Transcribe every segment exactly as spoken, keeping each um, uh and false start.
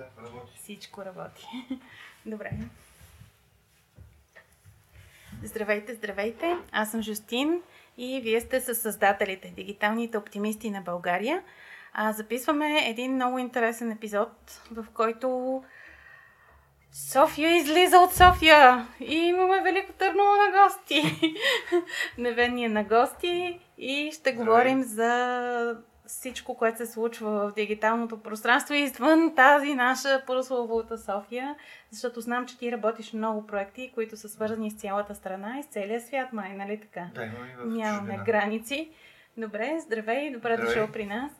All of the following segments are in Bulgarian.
Да, работи. Всичко работи. Добре. Здравейте, здравейте! Аз съм Жустин и вие сте със Създателите, дигиталните оптимисти на България. А, записваме един много интересен епизод, в който София излиза от София и имаме Велико Търново на гости. Невен е на гости и ще говорим за всичко, което се случва в дигиталното пространство извън тази наша прословута София, защото знам, че ти работиш много проекти, които са свързани с цялата страна и с целия свят, май, нали така? Да, имаме в Нямаме чуждина. Граници. Добре, здравей, добре здравей. Дошъл при нас.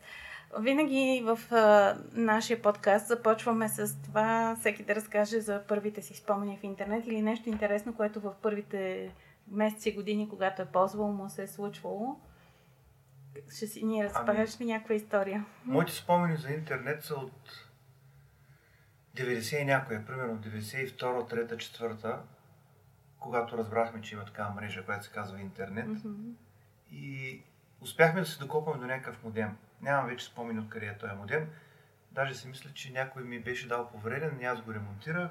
Винаги в а, нашия подкаст започваме с това всеки да разкаже за първите си спомени в интернет или нещо интересно, което в първите месеци, години, когато е ползвало, му се е случвало. Ще си ни разпараш ами, някаква история. Моите спомени за интернет са от деветдесет и някоя, примерно от деветдесет и втора, трета, четвърта, когато разбрахме, че има такава мрежа, която се казва интернет. Mm-hmm. И успяхме да се докопаме до някакъв модем. Нямам вече спомен откъде е този модем. Даже си мисля, че някой ми беше дал повреден, и аз го ремонтирах.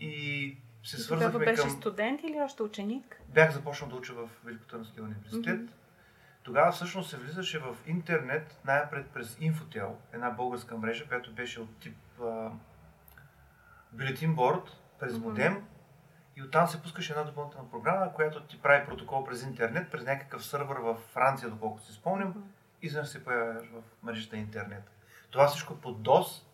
И се свързахме към... Тогава беше студент или още ученик? Бях започнал да уча в Великотърновския университет. Mm-hmm. Тогава всъщност се влизаше в интернет, най-напред през Infotel, една българска мрежа, която беше от тип бюлетин борд, през mm-hmm. модем. И оттам се пускаше една допълнителна програма, която ти прави протокол през интернет, през някакъв сървър във Франция, доколкото си спомням. Mm-hmm. И за да се появяваш в мрежата интернет. Това всичко под дос,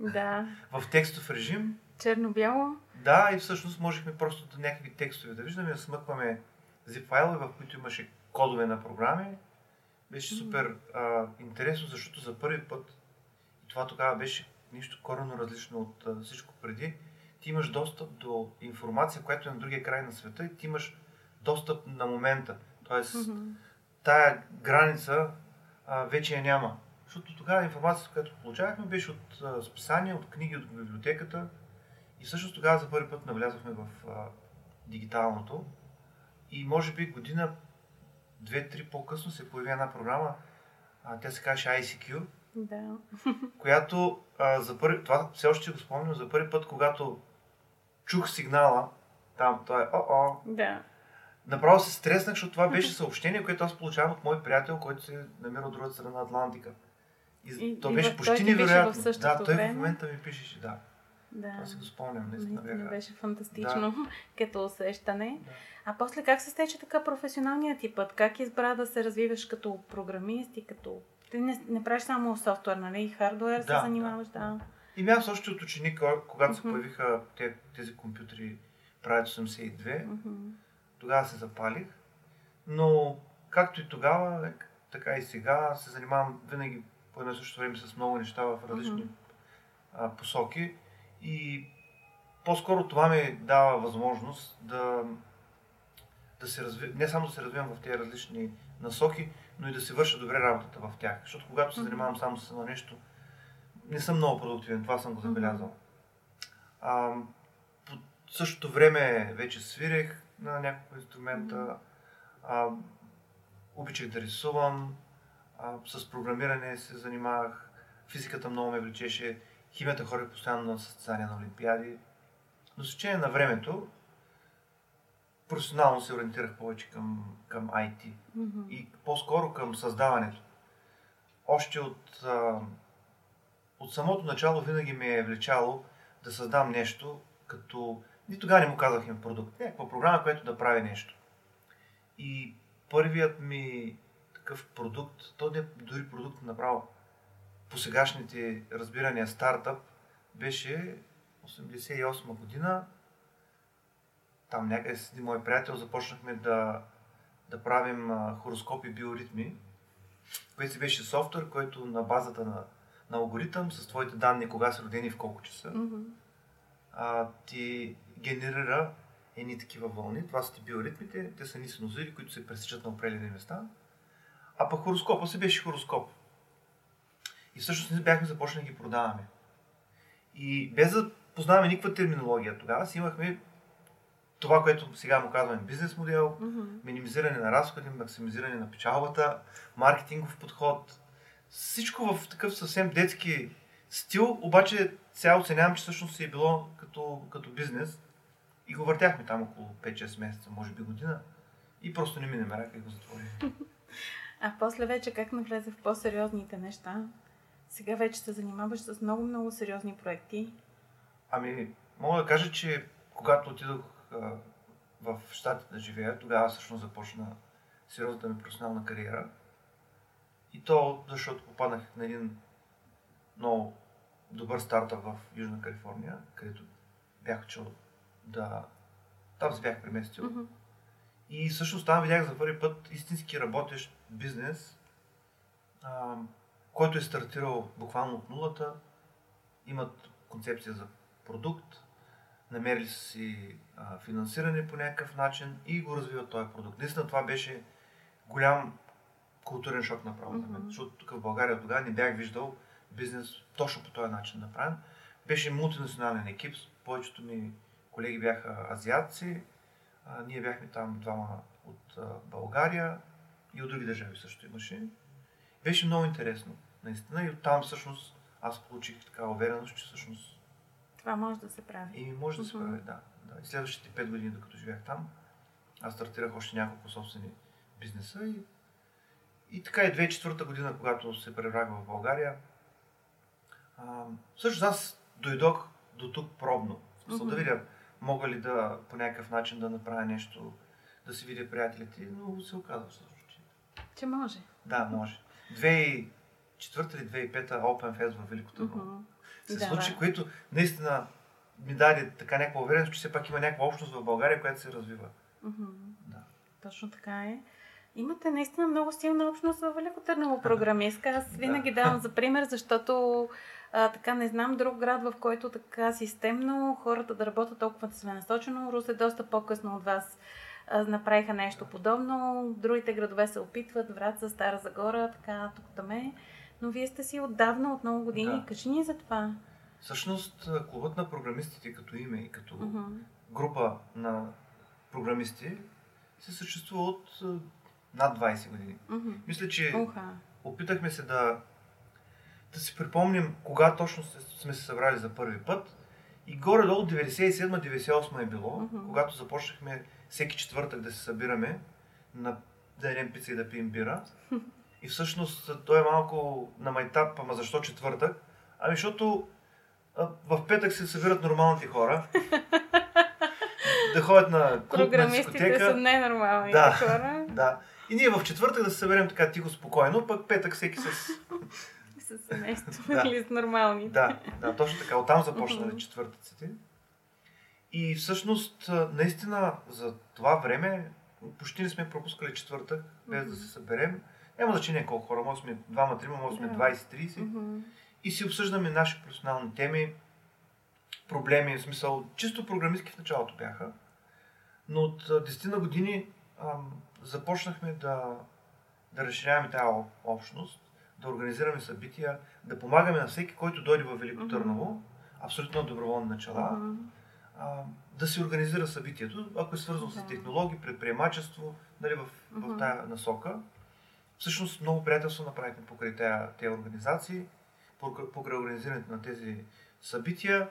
да. В текстов режим. Черно-бяло. Да, и всъщност можехме просто да някакви текстове да виждаме, да смъкваме zip файлове, в които имаше кодове на програми. Беше супер а, интересно, защото за първи път, и това тогава беше нещо коренно различно от а, всичко преди, ти имаш достъп до информация, която е на другия край на света и ти имаш достъп на момента. Тоест, mm-hmm. тая граница а, вече я няма. Защото тогава информацията, която получавахме, беше от а, списания, от книги, от библиотеката. И всъщност тогава за първи път навлязохме в а, дигиталното. И може би година, две-три по-късно се появи една програма, а, тя се казваше Ай Си Кю, да. Която а, за първи, това все още го спомням, за първи път, когато чух сигнала, там той е о-о, да. Направо се стреснах, защото това беше съобщение, което аз получавам от мой приятел, който се намира от другата страна на Атлантика. И, и то беше и почти невероятно. Беше да, той време. В момента ми пишеше, да. Да. Това си го спомням, наистина бяха. Беше фантастично, да. Като усещане. Да. А после как се стече така професионалният ти път? Как избра да се развиваш като програмист и като... Ти не, не правиш само софтуер, нали? И хардуер да, се занимаваш, да. да. И аз още от ученик, когато mm-hmm. се появиха тези, тези компютри Правец осемдесет и две, mm-hmm. тогава се запалих. Но както и тогава, така и сега, се занимавам винаги по едно и също време с много неща в различни mm-hmm. а, посоки. И по-скоро това ми дава възможност да, да се развивам, не само да се развивам в тези различни насоки, но и да се върша добре работата в тях. Защото когато се занимавам само с едно нещо, не съм много продуктивен, това съм го забелязал. А, по същото време вече свирех на няколко инструмента, а, обичах да рисувам, а, с програмиране се занимавах, физиката много ме влечеше. Химията хорих постоянно на състезания на олимпиади, но с течение на времето професионално се ориентирах повече към, към ай ти mm-hmm. и по-скоро към създаването. Още от, а, от самото начало винаги ми е влечало да създам нещо, като ни тогава не му казвах им продукт, някаква програма, която да прави нещо. И първият ми такъв продукт, то не дори продукт направо, по сегашните разбирания стартъп, беше осемдесет и осма година. Там някъде с един мой приятел започнахме да, да правим а, хороскопи биоритми, което беше софтуер, който на базата на, на алгоритъм с твоите данни, кога са родени в колко часа, mm-hmm. а, ти генерира едни такива вълни. Това са ти биоритмите, те са ни синузиди, които се пресичат на определени места. А пък хороскопа си беше хороскоп. И всъщност ние бяхме започнали да ги продаваме. И без да познаваме никаква терминология тогава, си имахме това, което сега му казваме бизнес модел, mm-hmm. минимизиране на разходи, максимизиране на печалбата, маркетингов подход. Всичко в такъв съвсем детски Стил, обаче сега оценявам, че всъщност е било като, като бизнес и го въртяхме там около пет-шест месеца, може би година и просто не ми намеря как го затворим. А после вече как навлезе в по-сериозните неща? Сега вече се занимаваш с много-много сериозни проекти. Ами, мога да кажа, че когато отидох а, в щатите да живея, тогава всъщност започна сериозната ми професионална кариера. И то, защото попаднах на един много добър стартъп в Южна Калифорния, където бях чул да... Там се бях преместил. Mm-hmm. И всъщност там видях за първи път истински работещ бизнес, а, който е стартирал буквално от нулата, имат концепция за продукт, намерили си а, финансиране по някакъв начин и го развиват този продукт. Наистина това беше голям културен шок направо за мен, защото тук в България тогава не бях виждал бизнес точно по този начин направен. Беше мултинационален екип, повечето ми колеги бяха азиатци, а, ние бяхме там двама от а, България и от други държави също имаше. Беше много интересно, наистина, и оттам всъщност аз получих така увереност, че всъщност това може да се прави. И може да се прави, да. да. И следващите пет години, докато живях там, аз стартирах още няколко собствени бизнеса. И, и така и две хиляди и четвърта година, когато се преврах в България, а, всъщност аз дойдох до тук пробно. Смисъл, да видя, мога ли да по някакъв начин да направя нещо, да си видя приятелите, но се оказва всъщност, че... че може. Да, може. две хиляди и четвърта или две хиляди и пета OpenFest във Велико Търново. Uh-huh. Се да, случи, да. Които наистина ми даде така някаква увереност, че все пак има някаква общност в България, която се развива. Uh-huh. Да. Точно така е. Имате наистина много силна общност във Велико Търново, програмистка. Аз винаги да. давам за пример, защото а, така не знам друг град, в който така системно хората да работят толкова целенасочено. Русе доста по-късно от вас направиха нещо подобно. Другите градове се опитват, Враца, Стара Загора, така тук таме. Но вие сте си отдавна, от много години. Да. Кажи ни за това. Всъщност, клубът на програмистите като име и като uh-huh. група на програмисти се съществува от над двайсет години. Uh-huh. Мисля, че uh-huh. опитахме се да, да си припомним кога точно сме се събрали за първи път. И горе-долу деветдесет и седма деветдесет и осма е било, uh-huh. когато започнахме всеки четвъртък да се събираме, на, да ядем пица и да пием бира. И всъщност той е малко на майтап, ама защо четвъртък? Ами защото а, в петък се събират нормалните хора. Да ходят на клуб, на дискотека. Програмистите са ненормални да, хора. Да. И ние в четвъртък да се съберем така тихо, спокойно, пък петък всеки с... с семейство или с нормалните. Да, да, точно така. Оттам започнали четвъртъците. И всъщност, наистина, за това време почти не сме пропускали четвъртък, без mm-hmm. да се съберем. Няма значение колко хора, може сме двама-трима, може сме yeah. двайсет-трийсет. Mm-hmm. И си обсъждаме наши професионални теми, проблеми, в смисъл, чисто програмистки в началото бяха. Но от десетина години ам, започнахме да, да разширяваме тази общност, да организираме събития, да помагаме на всеки, който дойде във Велико Търново, mm-hmm. абсолютно доброволни начала. Mm-hmm. да се организира събитието, ако е свързано да. С технологии, предприемачество, нали, в, uh-huh. в тая насока. Всъщност много приятелство направихме покрай тези организации, покрай организирането на тези събития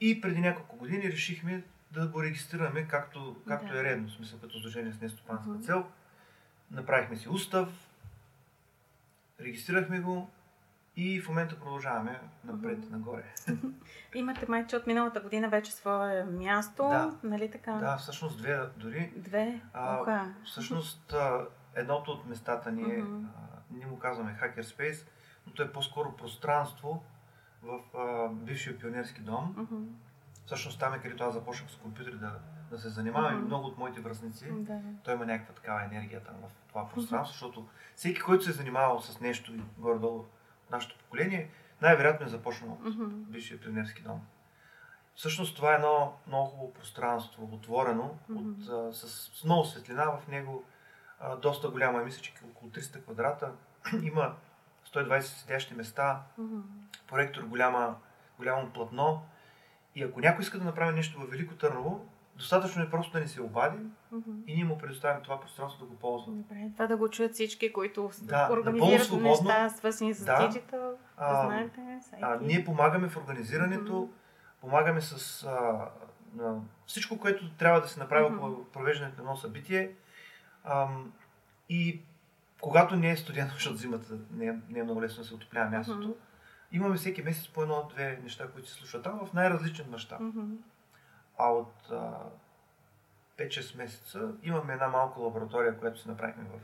и преди няколко години решихме да го регистрираме както, както да. Е редно, в смисъл като сдружение с нестопанска uh-huh. цел. Направихме си устав, регистрирахме го. И в момента продължаваме напред mm-hmm. нагоре. Имате майче от миналата година вече свое място, да. Нали така? Да, всъщност две дори. Две? А, okay. Всъщност а, едното от местата ни е, mm-hmm. а, ние му казваме хакерспейс, но то е по-скоро пространство в а, бившия пионерски дом. Mm-hmm. Всъщност там е където аз започнах с компютри да, да се занимавам mm-hmm. и много от моите връзници. Mm-hmm. Той има някаква такава енергия там в това пространство, mm-hmm. защото всеки, който се е занимавал с нещо и горе-долу нашето поколение, най-вероятно е започнало от mm-hmm. бившия пионерски дом. Всъщност това е едно много хубаво пространство, отворено, mm-hmm. от, а, с, с много светлина в него, а, доста голяма е, мисля, че около триста квадрата, има сто и двайсет седящи места, mm-hmm. проектор голяма, голямо платно и ако някой иска да направи нещо във Велико Търново, достатъчно е просто да ни се обадим, mm-hmm. и ние му предоставим това пространство да го ползваме. Добре, това да го чуят всички, които да, организират неща, свързани с диджитал, да знаете. А, ние помагаме в организирането, mm-hmm. помагаме с а, а, всичко, което трябва да се направи mm-hmm. по провеждането на едно събитие. А, и когато не е студент, защото зимата не е, не е много лесно да се отоплява мястото, mm-hmm. имаме всеки месец по едно-две неща, които се слушат там в най-различен мащаб. Mm-hmm. А от а, пет-шест месеца имаме една малка лаборатория, която си направихме в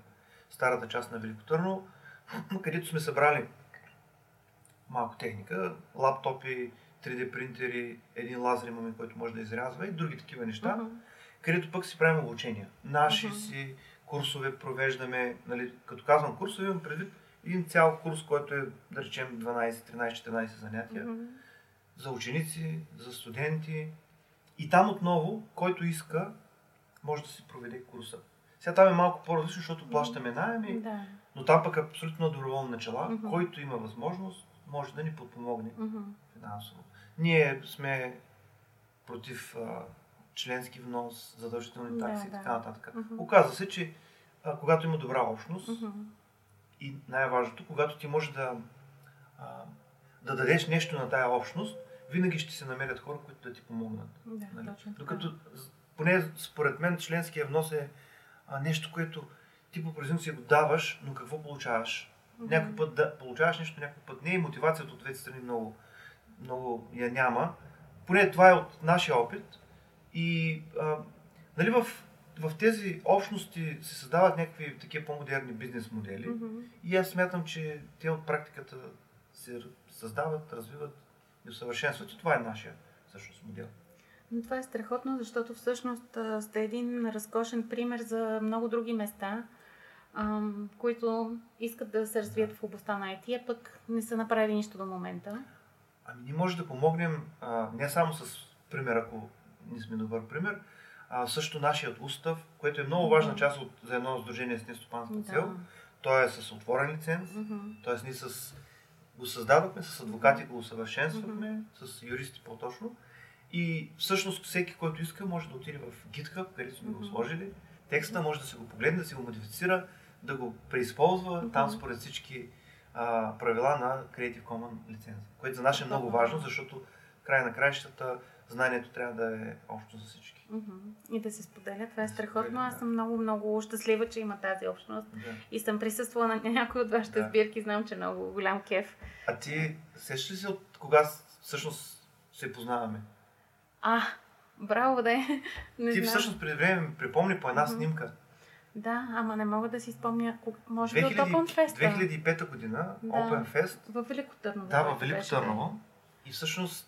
старата част на Велико Търново, където сме събрали малко техника, лаптопи, три Д принтери, един лазер имаме, който може да изрязва и други такива неща, uh-huh. където пък си правим обучения. Наши uh-huh. си курсове провеждаме, нали, като казвам курсове, имам предвид един цял курс, който е, да речем, дванайсет, тринайсет, четиринайсет занятия, uh-huh. за ученици, за студенти. И там отново, който иска, може да си проведе курса. Сега там е малко по-различно, защото плащаме наеми, да. Но там пък абсолютно на доброволни начала, mm-hmm. който има възможност, може да ни подпомогне mm-hmm. финансово. Ние сме против а, членски внос, задължителни такси да, и така нататък. Mm-hmm. Оказва се, че а, когато има добра общност, mm-hmm. и най-важното, когато ти можеш да, а, да дадеш нещо на тая общност, винаги ще се намерят хора, които да ти помогнат. Да, нали? Точно. Докато, поне според мен, членския внос е а, нещо, което ти по презумпция го даваш, но какво получаваш? Mm-hmm. Някой път да получаваш нещо, някой път не, и мотивацията от двете страни много, много я няма. Поне това е от нашия опит. И а, нали, в, в тези общности се създават някакви такива по-модерни бизнес модели. Mm-hmm. И аз смятам, че те от практиката се създават, развиват и усъвършенството. Това е нашия всъщност модел. Но това е страхотно, защото всъщност сте един разкошен пример за много други места, ам, които искат да се развият да. в областта на ай ти, а пък не са направили нищо до момента. Ами ние може да помогнем а, не само с пример, ако не сме добър пример, а също нашият устав, което е много важна mm-hmm. част от, за едно сдружение с нестопанска да. цел. Той е с отворен лиценз, mm-hmm. т.е. ние с го създадохме, с адвокати го усъвършенствахме, mm-hmm. с юристи по-точно. И всъщност всеки, който иска, може да отиде в GitHub, където сме mm-hmm. го сложили. Текста може да се го погледне, да се го модифицира, да го преизползва mm-hmm. там според всички а, правила на Creative Commons лиценза. Което за нас е много важно, защото край на краищата знанието трябва да е общо за всички. Mm-hmm. И да се споделя. Това е страхотно. Да. Аз съм много-много щастлива, че има тази общност. Да. И съм присъствала на някои от вашите да. сбирки. Знам, че е много голям кеф. А ти сещаш ли се от кога всъщност се познаваме? А, браво, да е. Не ти знам. Всъщност преди време ми припомни по една mm-hmm. снимка. Да, ама не мога да си спомня. Може би от OpenFest-а. две хиляди и пета година, да. OpenFest. В Велико Търново. Да, в Велико Търново. И всъщност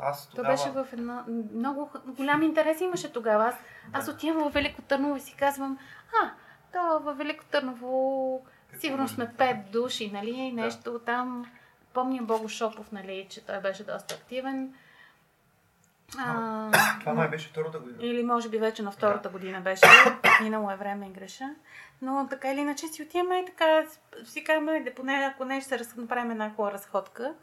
аз тогава... То беше в една... Много голям интерес имаше тогава. Аз, да. аз отивам в Велико Търново и си казвам, а, то в Велико Търново сигурно сме пет души, нали, и нещо да. там. Помня Бого Шопов, нали, че той беше доста активен. А, а, това май беше втората година. Или може би вече на втората да. година беше. Минало е време и греша. Но така или иначе си отиваме и така си казваме, да поне ако не ще се направим една хубава разходка.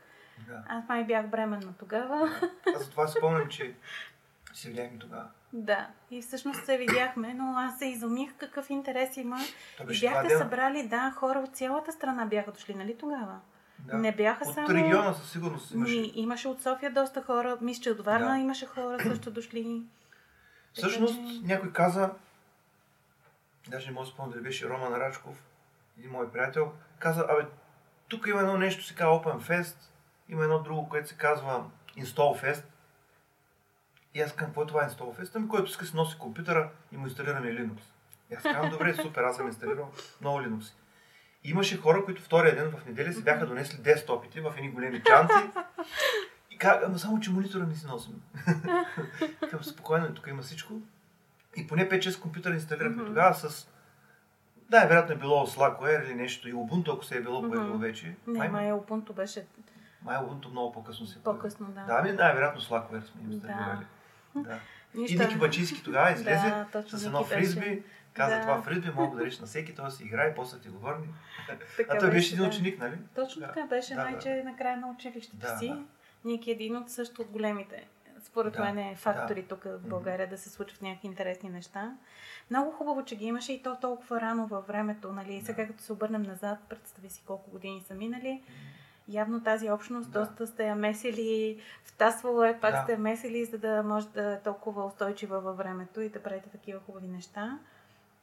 Да. Аз май бях бременна тогава. Да. Аз затова спомням, че се видяхме тогава. Да, и всъщност се видяхме, но аз се изумих какъв интерес има. И бяхте събрали, да, хора от цялата страна бяха дошли, нали тогава? Да. Не бяха от само... От региона със сигурност имаше. Ми, имаше от София доста хора, мисля, че от Варна да. имаше хора също дошли. Всъщност така, че... някой каза, даже не мога да спомня дали беше Роман Рачков, един мой приятел, каза, абе, тук има едно нещо, се казва OpenFest, има едно друго, което се казва InstallFest. И аз казвам, какво е това InstallFest? Ами който иска си носи компютъра и му инсталираме Linux. И аз казвам, добре, супер, аз съм инсталирал много Linux. И имаше хора, които втория ден в неделя си бяха донесли десктопите в едни големи чанти. И казвам, ама само, че монитора не си носим. Към спокойно, тук има всичко. И поне пет-шест компютъра инсталирахме тогава с... Да, вероятно е било Slackware или нещо. И Ubuntu, ако се е било, появило вече. Не, ама е Ubuntu беше... Май Ubuntu много по-късно се появи. По-късно, да. Да, ами най-вероятно Slackware сме им стабилирали. Да. И Ники Вачински тогава излезе да, с едно фризби. Каза да. това фризби, мога да речи на всеки, той се играе, после ти го върни. Така а той беше един да. ученик, нали? Точно да. така, беше да, най-че да. накрая на училището да, си. Да. Ники е един от също от големите според да, мен е фактори да. тук в България да се случват някакви интересни неща. Много хубаво, че ги имаше и то толкова рано във времето, нали? И сега да. като се обърнем назад, представи си колко години са минали. Явно тази общност да. доста сте я месили, втасвало е, пак да. сте я месили, за да може да е толкова устойчива във времето и да правите такива хубави неща.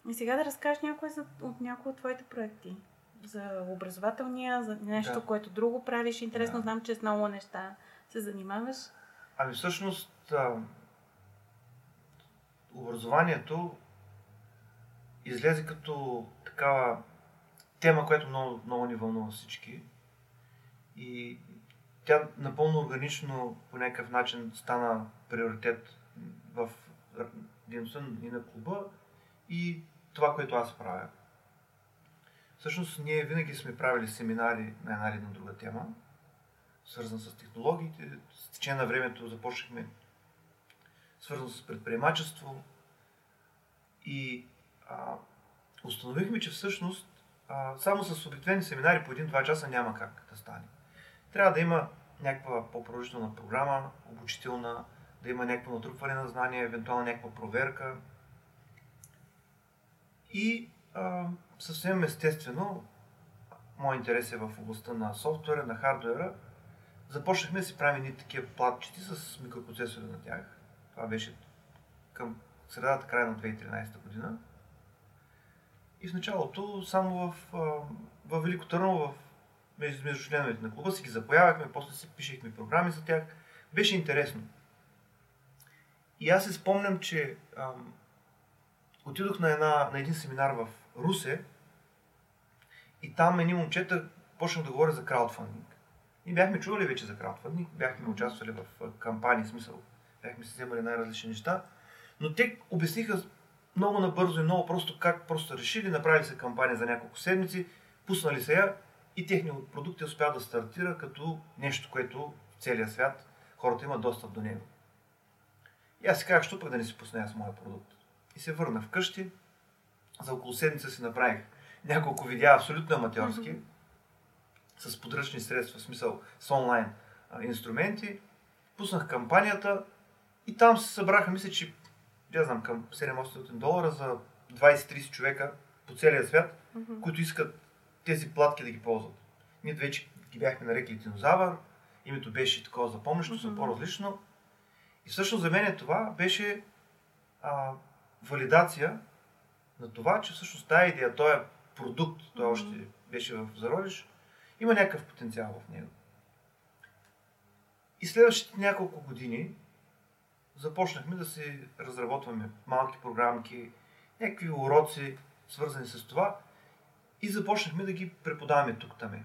И сега да разкажеш някой за, от някои от твоите проекти. За образователния, за нещо, да. което друго правиш. Интересно, да. знам, че с много неща се занимаваш. Ами всъщност а, образованието излезе като такава тема, която много, много ни вълнува всички. И тя напълно органично по някакъв начин стана приоритет в дейността и на клуба и това, което аз правя. Всъщност ние винаги сме правили семинари на една или на друга тема, свързан с технологиите. С течение на времето започнахме свързано с предприемачество и а, установихме, че всъщност а, само с обикновени семинари по един-два часа няма как да стане. Трябва да има някаква по-продължителна програма, обучителна, да има някакво натрупване на знания, евентуално някаква проверка. И а, съвсем естествено, мой интерес е в областта на софтуера, на хардуера. Започнахме да си правим едни такива платчети с микропроцесори на тях. Това беше към средата, края на две хиляди и тринадесета година. И в началото само в, в Велико Търново, между, между членовете на клуба си ги запоявахме, после си пишехме програми за тях. Беше интересно. И аз се спомням, че ам, отидох на, една, на един семинар в Русе и там едни момчета почнах да говоря за краудфандинг. И бяхме чували вече за краудфандинг, бяхме участвали в кампании, в смисъл, бяхме се вземали най-различни неща, но те обясниха много набързо и много просто как просто решили, направили се кампания за няколко седмици, пуснали се я и техният продукт успя да стартира като нещо, което в целия свят хората имат достъп до него. И аз си казах, що пък да не си пусна аз моя продукт. И се върна вкъщи, за около седмица си направих няколко видеа абсолютно аматьорски, mm-hmm. с подръчни средства, в смисъл с онлайн а, инструменти. Пуснах кампанията и там се събраха, мисля, че я знам, към седемстотин долара за двадесет-тридесет човека по целия свят, mm-hmm. които искат тези платки да ги ползват. Ние вече ги бяхме нарекли Тинузавър, името беше такова запомнящо, са mm-hmm. по-различно. И всъщност за мен това беше а, валидация на това, че всъщност тази идея, този продукт, той mm-hmm. още беше в зародиш, има някакъв потенциал в него. И следващите няколко години започнахме да си разработваме малки програмки, някакви уроци, свързани с това, и започнахме да ги преподаваме тук-таме.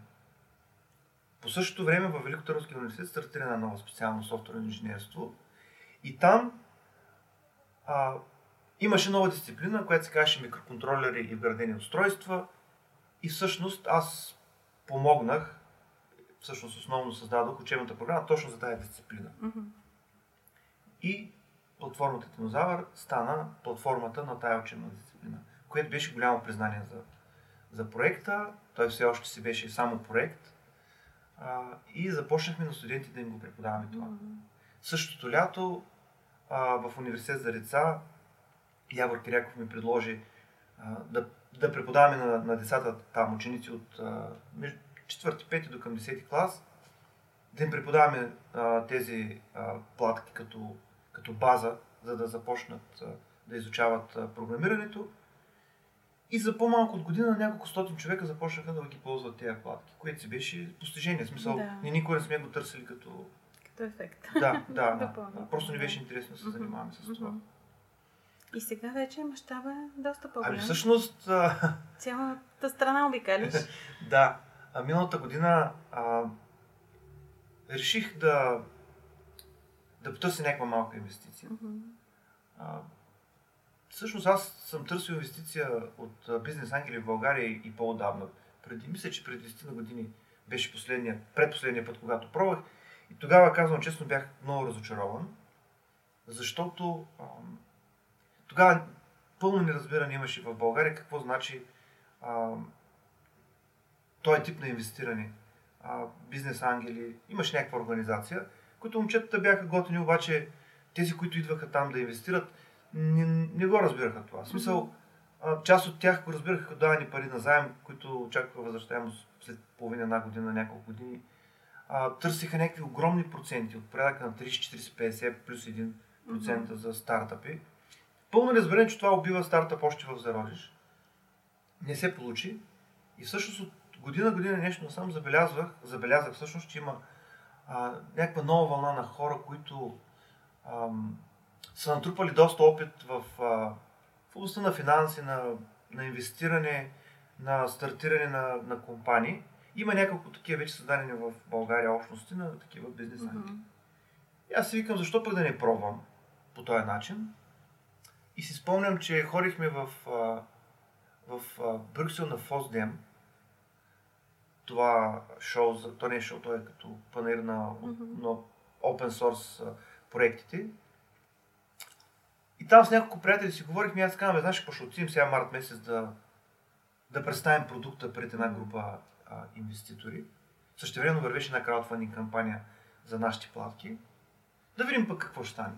По същото време във Великотърновския университет стартира една нова специалност софтуерно инженерство и там а, имаше нова дисциплина, която се казваше микроконтролери и вградени устройства и всъщност аз помогнах, всъщност основно създадох учебната програма точно за тази дисциплина. Mm-hmm. И платформата Тинузавър стана платформата на тая учебна дисциплина, което беше голямо признание за за проекта. Той все още си беше само проект а, и започнахме на студентите да им го преподаваме това. Mm-hmm. Същото лято а, в Университет за деца Явор Киряков ми предложи а, да, да преподаваме на, на децата там, ученици от а, между четвърти, пети до към десети клас, да им преподаваме а, тези а, платки като, като база, за да започнат а, да изучават а, програмирането. И за по-малко от година няколко стотин човека започнаха да ги ползват тези платки, което си беше постижение. В смисъл, да. ние никога не сме го търсили като... Като ефект. Да, да. да. Просто ни беше интересно да се занимаваме с това. И сега вече мащаба е доста по-голям. Ами всъщност... Цялата страна обикалиш. Да. А миналата година а, реших да, да потърся някаква малка инвестиция. А, Всъщност аз съм търсил инвестиция от бизнес ангели в България и по-отдавна. Преди, мисля, че преди десет години беше последния, предпоследния път, когато пробвах. И тогава, казвам честно, бях много разочарован, защото ам, тогава пълно неразбиране имаше в България какво значи ам, този тип на инвестиране. А, бизнес ангели, имаше някаква организация, които момчетата бяха готини, обаче тези, които идваха там да инвестират, не, не го разбираха това. В смисъл, част от тях го разбираха като давани пари на заем, които очакваха възвръщаемост след половина, една година, няколко години. Търсиха някакви огромни проценти от порядъка на трийсет, четирийсет, петдесет плюс едно процент mm-hmm. за стартъпи. Пълно неразбиране, че това убива стартъп още в зародиш. Не се получи и всъщност от година-година нещо насам забелязвах, забелязах всъщност, че има а, някаква нова вълна на хора, които а, са натрупали доста опит в, а, в областта на финанси, на, на инвестиране, на стартиране на, на компании. Има няколко такива вече създадени в България общности на такива бизнес анти. Mm-hmm. Аз си викам, защо пък да не пробвам по този начин. И си спомням, че ходихме в, в, в Брюксел на Фосдем. Това шоу, то не е шоу, то е като панер на, mm-hmm. на open source проектите. И там с няколко приятели си говорихме, аз казвам, знаеш, ще отидем сега март месец да, да представим продукта пред една група а, инвеститори. Същевременно вървеше една краудфандинг кампания за нашите платки. Да видим пък какво ще стане.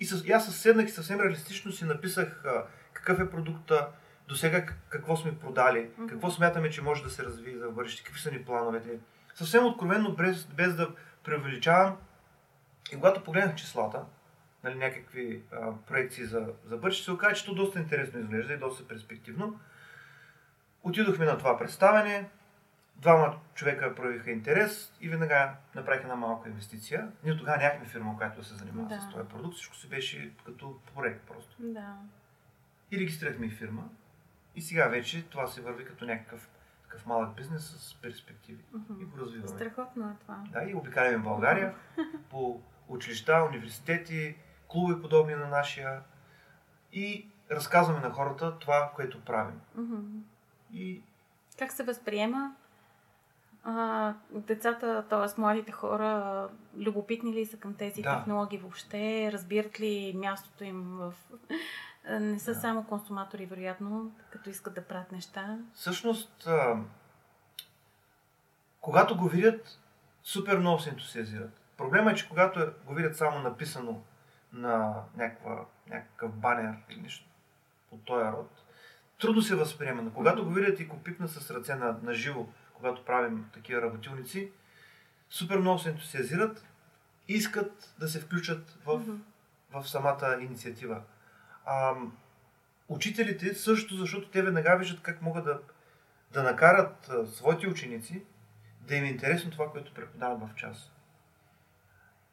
И, с, и аз съседнах и съвсем реалистично си написах а, какъв е продукта, до сега какво сме продали, mm-hmm. какво смятаме, че може да се развие за бъдеще, какви са ни плановете. Съвсем откровенно, без, без да преувеличавам. И когато погледнах числата, нали, някакви а, проекции за, за бъдеще, се оказа, че то доста интересно изглежда и доста перспективно. Отидохме на това представяне, двама човека проявиха интерес и веднага направих една малка инвестиция. Ние тогава нямахме фирма, която се занимава да. С този продукт, всичко се беше като проект просто. Да. И регистрирахме и фирма. И сега вече това се върви като някакъв такъв малък бизнес с перспективи. Mm-hmm. И го развиваме. Страхотно е това. Да, и обикаляме в България по училища, университети, клубове подобни на нашия. И разказваме на хората това, което правим. Mm-hmm. И... Как се възприема а, децата, т.е. младите хора, любопитни ли са към тези да. Технологии въобще? Разбират ли мястото им в... Не са да. Само консуматори, вероятно, като искат да правят неща. Всъщност, а, когато го видят, супер много се ентусиазират. Проблема е, че когато го видят само написано на някаква, някакъв банер или нещо от този род, трудно се възприема. Но когато го видят и го пипнат с ръце на, на живо, когато правим такива работилници, супер много се ентусиазират и искат да се включат в, mm-hmm. в самата инициатива. А, учителите също, защото те веднага виждат как могат да, да накарат а, своите ученици да им е интересно това, което преподават в час.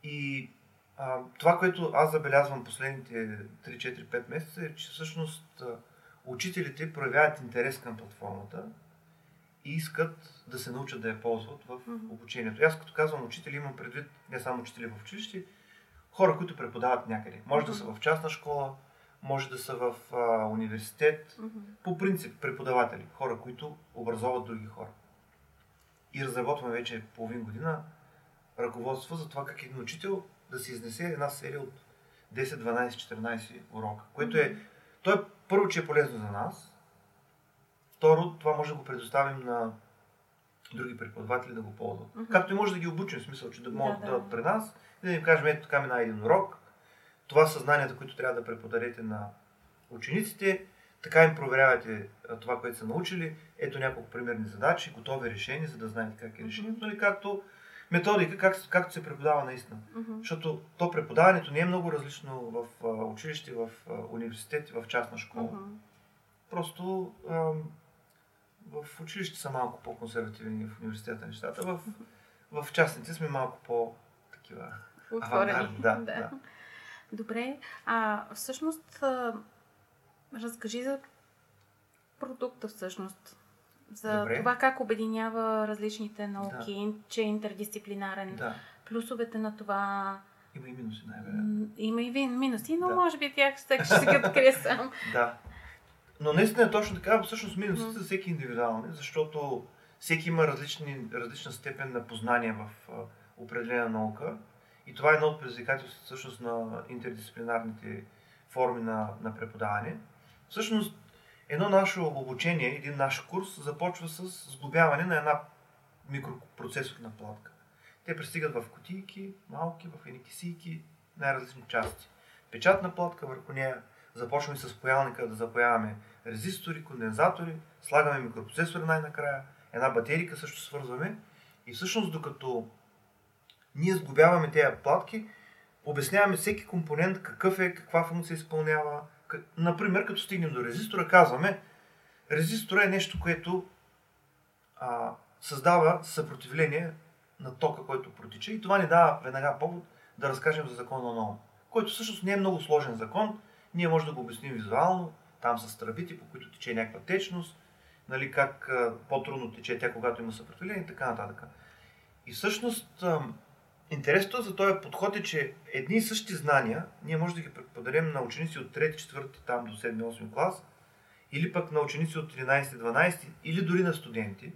И а, това, което аз забелязвам последните три, четири, пет месеца е, че всъщност а, учителите проявяват интерес към платформата и искат да се научат да я ползват в обучението. И аз като казвам учители, имам предвид не само учители в училище, хора, които преподават някъде. Може да са в частна школа, може да са в а, университет, mm-hmm. по принцип преподаватели, хора, които образоват други хора. И разработваме вече половин година ръководство за това как един учител да се изнесе една серия от десет, дванайсет, четиринайсет урока, което е, то е първо, че е полезно за нас, второ, това може да го предоставим на други преподаватели да го ползват. Mm-hmm. Както и може да ги обучим, в смисъл, че да могат да, да. да дадат при нас и да им кажем, ето така мина един урок, това съзнание, което трябва да преподадете на учениците, така им проверявате това, което са научили. Ето няколко примерни задачи, готови решения, за да знаете как е решението, mm-hmm. или както методика, как, както се преподава наистина. Mm-hmm. Защото то преподаването не е много различно в а, училище, в а, университет, в частна школа. Mm-hmm. Просто а, в училище са малко по-консервативни в университета нещата, в, mm-hmm. в частните сме малко по-такива авангарни. Да, да. Добре, а всъщност а, разкажи за продукта всъщност, за Добре. Това как обединява различните науки, да. Че е интердисциплинарен, да. Плюсовете на това... Има и минуси най-вероятно. Има и минуси, но да. Може би тях ще се ги открия сам. Да, но наистина е точно така, всъщност минусите са всеки индивидуални, защото всеки има различни, различна степен на познание в а, определена наука. И това е едно от предизвикателството всъщност на интердисциплинарните форми на, на преподаване. Всъщност, едно наше обучение, един наш курс започва с сглобяване на една микропроцесорна платка. Те пристигат в кутийки, малки, в едни кисийки, най-различни части. Печатна платка, върху нея започваме с паялника да запаяваме резистори, кондензатори, слагаме микропроцесори най-накрая, една батерийка също свързваме и всъщност докато ние сглобяваме тези платки, обясняваме всеки компонент какъв е, каква функция изпълнява. Например, като стигнем до резистора, казваме, резистора е нещо, което а, създава съпротивление на тока, който протича и това ни дава веднага повод да разкажем за закона на Оhm, който всъщност не е много сложен закон, ние можем да го обясним визуално, там са тръбите, по които тече някаква течност, нали, как а, по-трудно тече тя, когато има съпротивление и така нататък. И всъщност а, интересното за този подход е, че едни и същи знания ние можем да ги преподадем на ученици от трети, четвърти там до седми-осми клас, или пък на ученици от тринайсети-дванайсети или дори на студенти.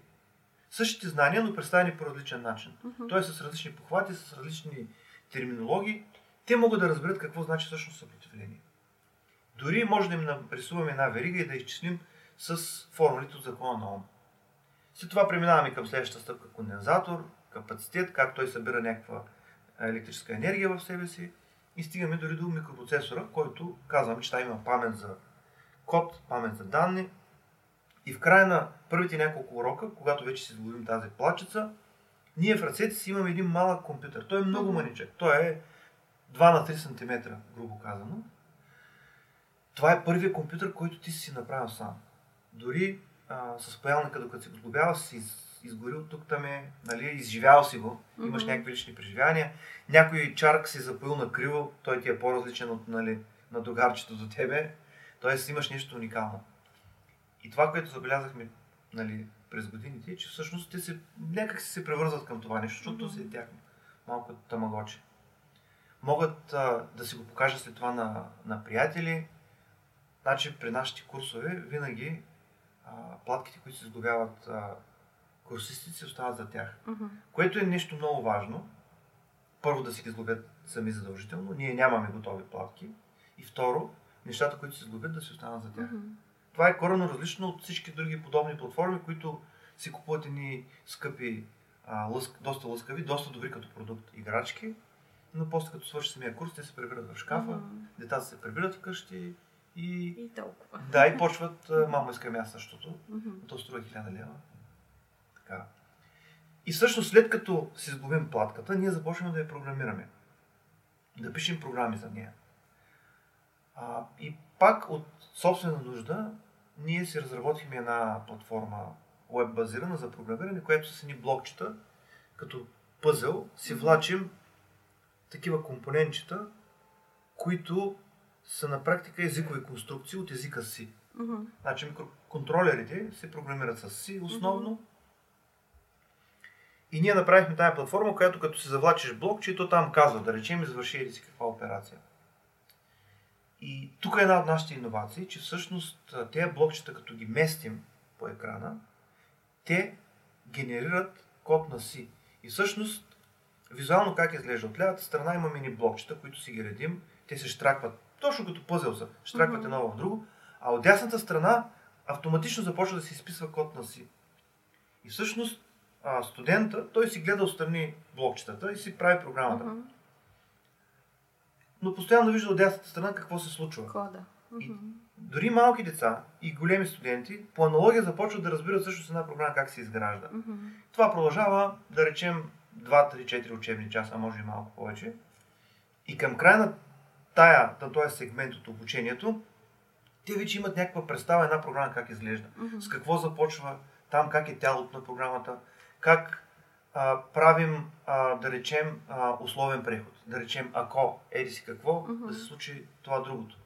Същите знания, но представени по различен начин. Mm-hmm. Т.е. с различни похвати, с различни терминологии, те могат да разберат какво значи всъщност съпротивление. Дори може да им нарисуваме една верига и да изчислим с формулите от закона на Оhm. След това преминаваме към следващата стъпка кондензатор, капацитет, как той събира някаква електрическа енергия в себе си и стигаме дори до микропроцесора, който казвам, че там има памет за код, памет за данни и в края на първите няколко урока, когато вече си изглобим тази плачица, ние в ръцете си имаме един малък компютър. Той е много мъничък. Той е два на три сантиметра, грубо казано. Това е първият компютър, който ти си направил сам. Дори а, с паялника, докато си го сглобявал, си из, изгорил тук там е, нали, изживял си го, имаш някакви лични преживявания. Някой чарк си запоил на криво, той ти е по-различен от, нали, на другарчето до тебе. Тоест имаш нещо уникално. И това, което забелязахме, нали, през годините, е, че всъщност те се, някак се превързват към това нещо, защото си е тяхно малко тамагоче. Могат а, да си го покажат след това на, на приятели. Значи при нашите курсове винаги а, платките, които се сглобяват курсистите, се остават за тях. Uh-huh. Което е нещо много важно. Първо, да си ги сглобят сами задължително. Ние нямаме готови платки. И второ, нещата, които се сглобят, да се останат за тях. Uh-huh. Това е коренно различно от всички други подобни платформи, които си купуват едни скъпи, а, лъск, доста лъскави, доста добри като продукт играчки. Но после като свърши самия курс, те се прибират в шкафа, mm-hmm. децата се прибират вкъщи и... И толкова. Да, и почват, мамо, искам аз същото, mm-hmm. то струва хиляда лева. Така. И всъщност след като си сглобим платката, ние започваме да я програмираме. Да пишем програми за нея. А, и пак от собствена нужда, ние си разработихме една платформа, уеб-базирана за програмиране, която с едни блокчета, като пъзел, си влачим такива компонентчета, които са на практика езикови конструкции от езика C. Uh-huh. Значи микроконтролерите се програмират с C основно. Uh-huh. И ние направихме тая платформа, която като си завлачиш блокче, то там казва, да речем, извърши или си каква операция. И тук е една от нашите иновации, че всъщност тези блокчета, като ги местим по екрана, те генерират код на C. И всъщност визуално как изглежда? От лявата страна има мини блокчета, които си ги редим. Те се штракват, точно като пъзел са, штракват едно в друго. А от дясната страна автоматично започва да се изписва код на си. И всъщност студента, той си гледа отстрани блокчетата и си прави програмата. Uh-huh. Но постоянно вижда от дясната страна какво се случва. Кода. Uh-huh. И дори малки деца и големи студенти по аналогия започват да разбират всъщност една програма как се изгражда. Uh-huh. Това продължава, да речем, два-три-четири учебни часа, може и малко повече. И към края на, тая, на този сегмент от обучението, те вече имат някаква представа, една програма как изглежда. Mm-hmm. С какво започва, там как е тялото на програмата, как а, правим, а, да речем, а, условен преход. Да речем, ако, еди си какво, mm-hmm. да се случи това другото.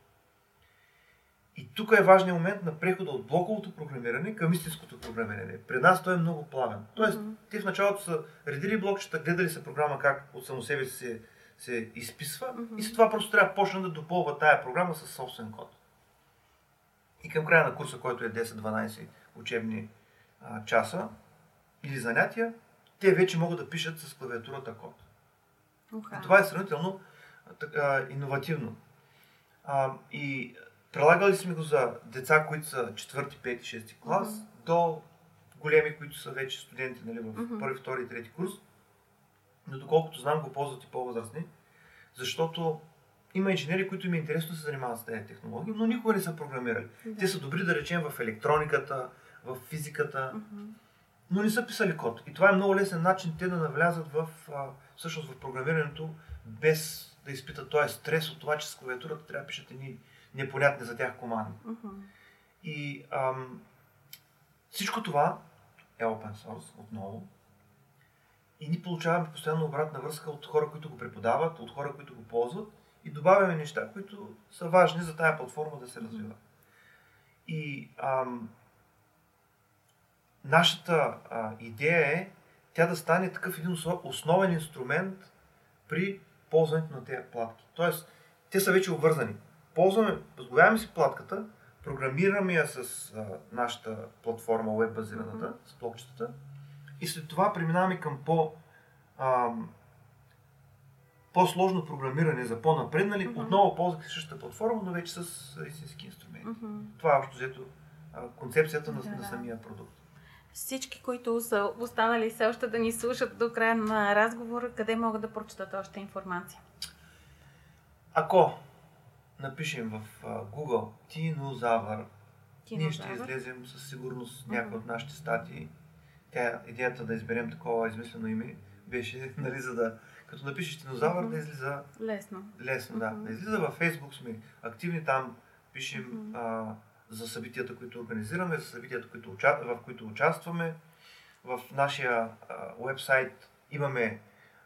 И тук е важният момент на прехода от блоковото програмиране към истинското програмиране. При нас той е много плавен. Тоест, mm-hmm. те в началото са редили блокчета, гледали са програма как от само себе си се, се изписва mm-hmm. и след това просто трябва да почне да допълва тая програма със собствен код. И към края на курса, който е десет-дванайсет учебни а, часа или занятия, те вече могат да пишат с клавиатурата код. Okay. Това е сравнително иновативно. И прилагали сме го за деца, които са четвърти, пети, шести клас, mm-hmm. до големи, които са вече студенти, нали, в първи, втори и трети курс. Но доколкото знам, го ползват и по-възрастни. Защото има инженери, които им е интересно да се занимават с тези технологии, но никога не са програмирали. Да. Те са добри, да речем, в електрониката, в физиката, uh-huh. но не са писали код. И това е много лесен начин те да навлязат в, всъщност, в програмирането, без да изпитат този стрес от това, че с клавиатурата трябва да пишат едни непонятни за тях команди. Uh-huh. И ам, всичко това е open source отново. И ние получаваме постоянно обратна връзка от хора, които го преподават, от хора, които го ползват, и добавяме неща, които са важни за тая платформа да се развива. И ам, нашата а, идея е тя да стане такъв един основен инструмент при ползването на тези платки. Тоест, те са вече обвързани. Ползваме, разговаряме си платката, програмираме я с а, нашата платформа web-базираната, mm-hmm. с блокчетата, и след това преминаваме към по, а, по-сложно програмиране за по-напреднали. Mm-hmm. Отново ползваме същата платформа, но вече с истински инструменти. Mm-hmm. Това е общо взето концепцията на, yeah. на самия продукт. Всички, които са останали все още да ни слушат до края на разговора, къде могат да прочитат още информация? Ако напишем в Google Тинузавър, ние ще излезем със сигурност някои от нашите статии. Тя, идеята да изберем такова измислено име беше, нали, за да, като напишеш Тинузавър, mm-hmm. да излиза лесно. Лесно, да. Mm-hmm. Да излиза. Във Facebook сме активни, там пишем mm-hmm. а, за събитията, които организираме, за събитията, които уча... в които участваме. В нашия уебсайт имаме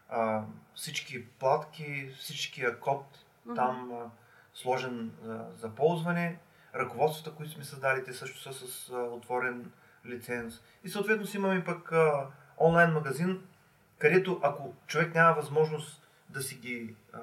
а, всички платки, всичкия код mm-hmm. там а, сложен а, за ползване. Ръководствата, които сме създали, те също са с а, отворен лиценз. И съответно си имаме пък а, онлайн магазин, където ако човек няма възможност да си ги а,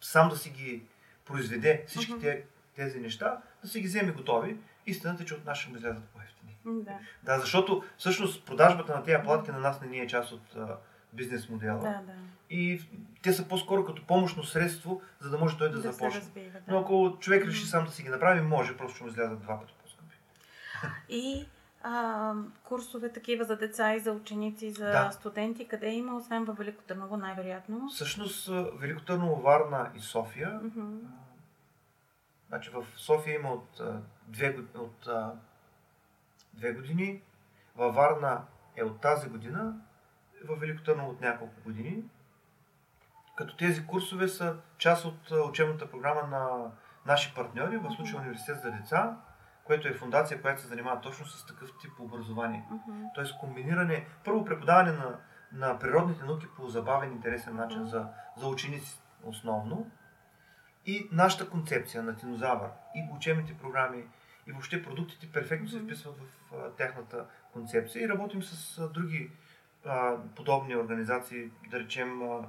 сам да си ги произведе всички mm-hmm. тези неща, да си ги вземе готови. Истината е, че от нас ще излязат по-евтини. Да. Да, защото всъщност продажбата на тези платки на нас не ни е част от а, бизнес модела. Да, да. И те са по-скоро като помощно средство, за да може той да, да започне. Разбива, да. Но ако човек реши сам да си ги направи, може, просто ще му излязат два пъти по-скъпи. И а, курсове такива за деца и за ученици, и за да. студенти, къде има, освен във Велико Търново, най-вероятно? Всъщност Велико Търново, Варна и София. Mm-hmm. Значи в София има от, две, от две години, във Варна е от тази година, във Велико Търново от няколко години. Като тези курсове са част от учебната програма на наши партньори, в случая Университет за деца, което е фундация, която се занимава точно с такъв тип образование. Uh-huh. Тоест комбиниране, първо преподаване на, на природните науки по забавен, интересен начин uh-huh. за, за ученици основно, и нашата концепция на Тинузавър, и учебните програми, и въобще продуктите перфектно се вписват в а, тяхната концепция, и работим с а, други а, подобни организации, да речем а,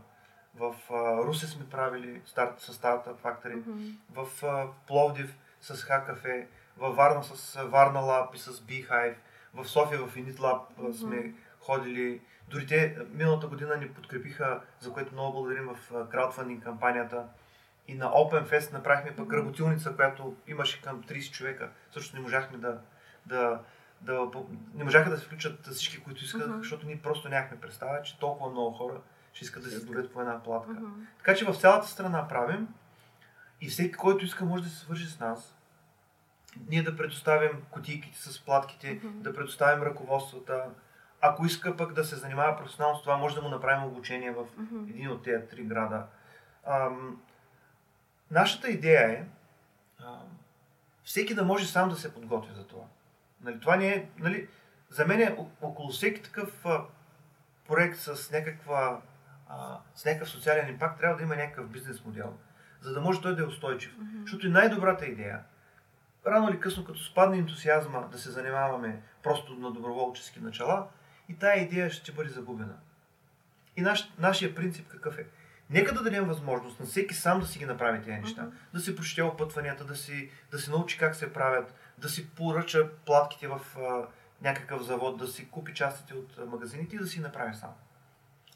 в а, Русе сме правили старт, с Старт Фактори, mm-hmm. в а, Пловдив с ХКафе, във Варна с а, Варна Lab и с Beehive, в София в Init Lab mm-hmm. сме ходили. Дори те миналата година ни подкрепиха, за което много благодарим, в краудфандинг кампанията. И на OpenFest направихме пък работилница, която имаше към трийсет човека. Също не можахме да, да, да, не можаха да се включат всички, които искат, uh-huh. защото ние просто нямахме представа, че толкова много хора ще искат да се борят по една платка. Uh-huh. Така че в цялата страна правим, и всеки, който иска, може да се свържи с нас. Ние да предоставим кутийките с платките, uh-huh. да предоставим ръководствата. Ако иска пък да се занимава професионално с това, може да му направим обучение в uh-huh. един от тези три града. Ам, Нашата идея е а, всеки да може сам да се подготви за това. Нали, това не е, нали, за мен е около всеки такъв а, проект с, някаква, а, с някакъв социален импакт трябва да има някакъв бизнес модел, за да може той да е устойчив. Mm-hmm. Защото и най-добрата идея, рано или късно, като спадне ентусиазма да се занимаваме просто на доброволчески начала, и тая идея ще бъде загубена. И наш, нашия принцип какъв е? Нека да дадем възможност на всеки сам да си ги направи тези неща, mm-hmm. да си прочете опътванията, да си, да си научи как се правят, да си поръча платките в а, някакъв завод, да си купи частите от а, магазините и да си направи сам.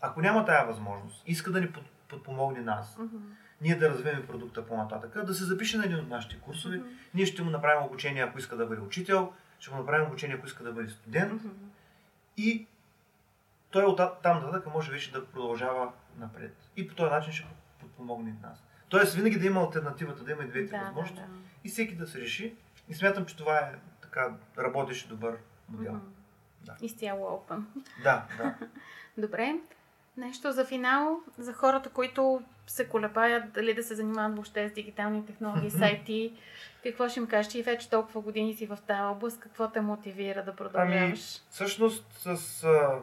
Ако няма тая възможност, иска да ни под, подпомогне нас, mm-hmm. ние да развием продукта по-нататък, да се запише на един от нашите курсове, mm-hmm. ние ще му направим обучение, ако иска да бъде учител, ще му направим обучение, ако иска да бъде студент, mm-hmm. и той от там нататък може вече да продължава напред. И по този начин ще помогне и нас. Тоест винаги да има алтернативата, да има и двете да, възможности да, да. И всеки да се реши. И смятам, че това е така работещ и добър модел. Mm-hmm. Да. Изцяло open. Да, да. Добре. Нещо за финал, за хората, които се колебаят дали да се занимават въобще с дигитални технологии, сайти, какво ще им кажеш? И вече толкова години си в тази област, какво те мотивира да продължаваш? Ами, всъщност с а,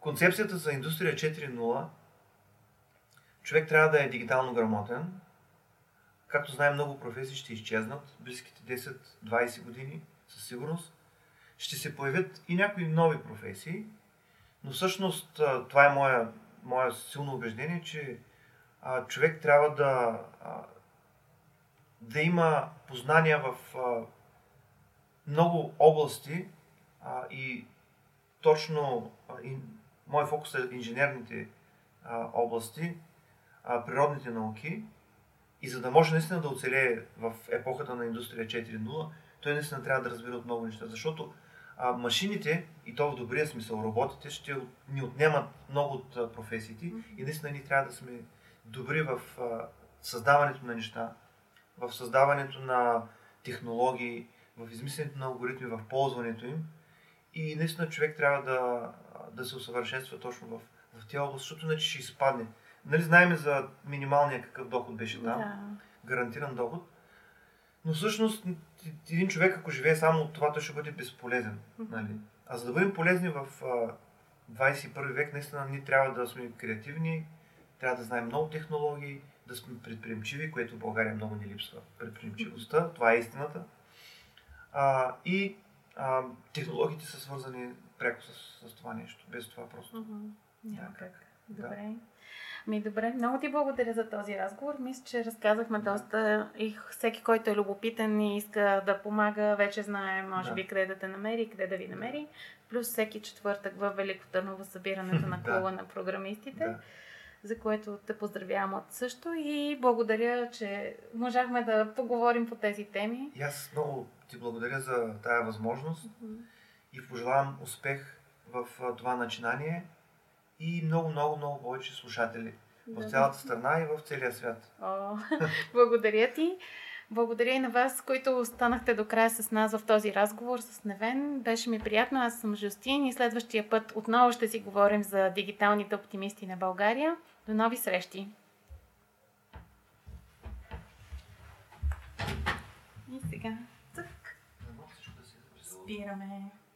концепцията за индустрия четири нула човек трябва да е дигитално грамотен. Както знаем, много професии ще изчезнат близките десет-двайсет години, със сигурност. Ще се появят и някои нови професии, но всъщност това е моя, моя силно убеждение, че а, човек трябва да, а, да има познания в а, много области а, и точно а, и, мой фокус е инженерните а, области, а, природните науки и за да може наистина да оцелее в епохата на индустрия четири нула, той наистина трябва да разбира от много неща, защото А машините, и то в добрия смисъл, роботите, ще ни отнемат много от професиите mm-hmm. и наистина ние трябва да сме добри в създаването на неща, в създаването на технологии, в измисленето на алгоритми, в ползването им. И наистина човек трябва да, да се усъвършенства точно в, в тия област, защото иначе ще изпадне. Нали знаем за минималния какъв доход беше там, да. Гарантиран доход. Но всъщност един човек, ако живее само от това, той ще бъде безполезен. Нали? А за да бъдем полезни в а, двайсет и първи век, наистина ние трябва да сме креативни, трябва да знаем много технологии, да сме предприемчиви, което в България много ни липсва. Предприемчивостта, това е истината. А, и а, технологиите са свързани пряко с, с това нещо. Без това просто. Uh-huh. Няма как. Добре. Да. Ми, добре, много ти благодаря за този разговор. Мисля, че разказахме да. доста и всеки, който е любопитен и иска да помага, вече знае, може да. би, къде да те намери и къде да ви намери. Плюс всеки четвъртък във Велико Търново събирането на клуба да. на програмистите, да. за което те поздравявам от също и благодаря, че можахме да поговорим по тези теми. И аз много ти благодаря за тая възможност uh-huh. и пожелавам успех в това начинание. И много, много, много повече слушатели да, в цялата страна и в целия свят. О, благодаря ти. Благодаря и на вас, които останахте до края с нас в този разговор с Невен. Беше ми приятно. Аз съм Жустин и следващия път отново ще си говорим за дигиталните оптимисти на България. До нови срещи! И сега, цък, спираме.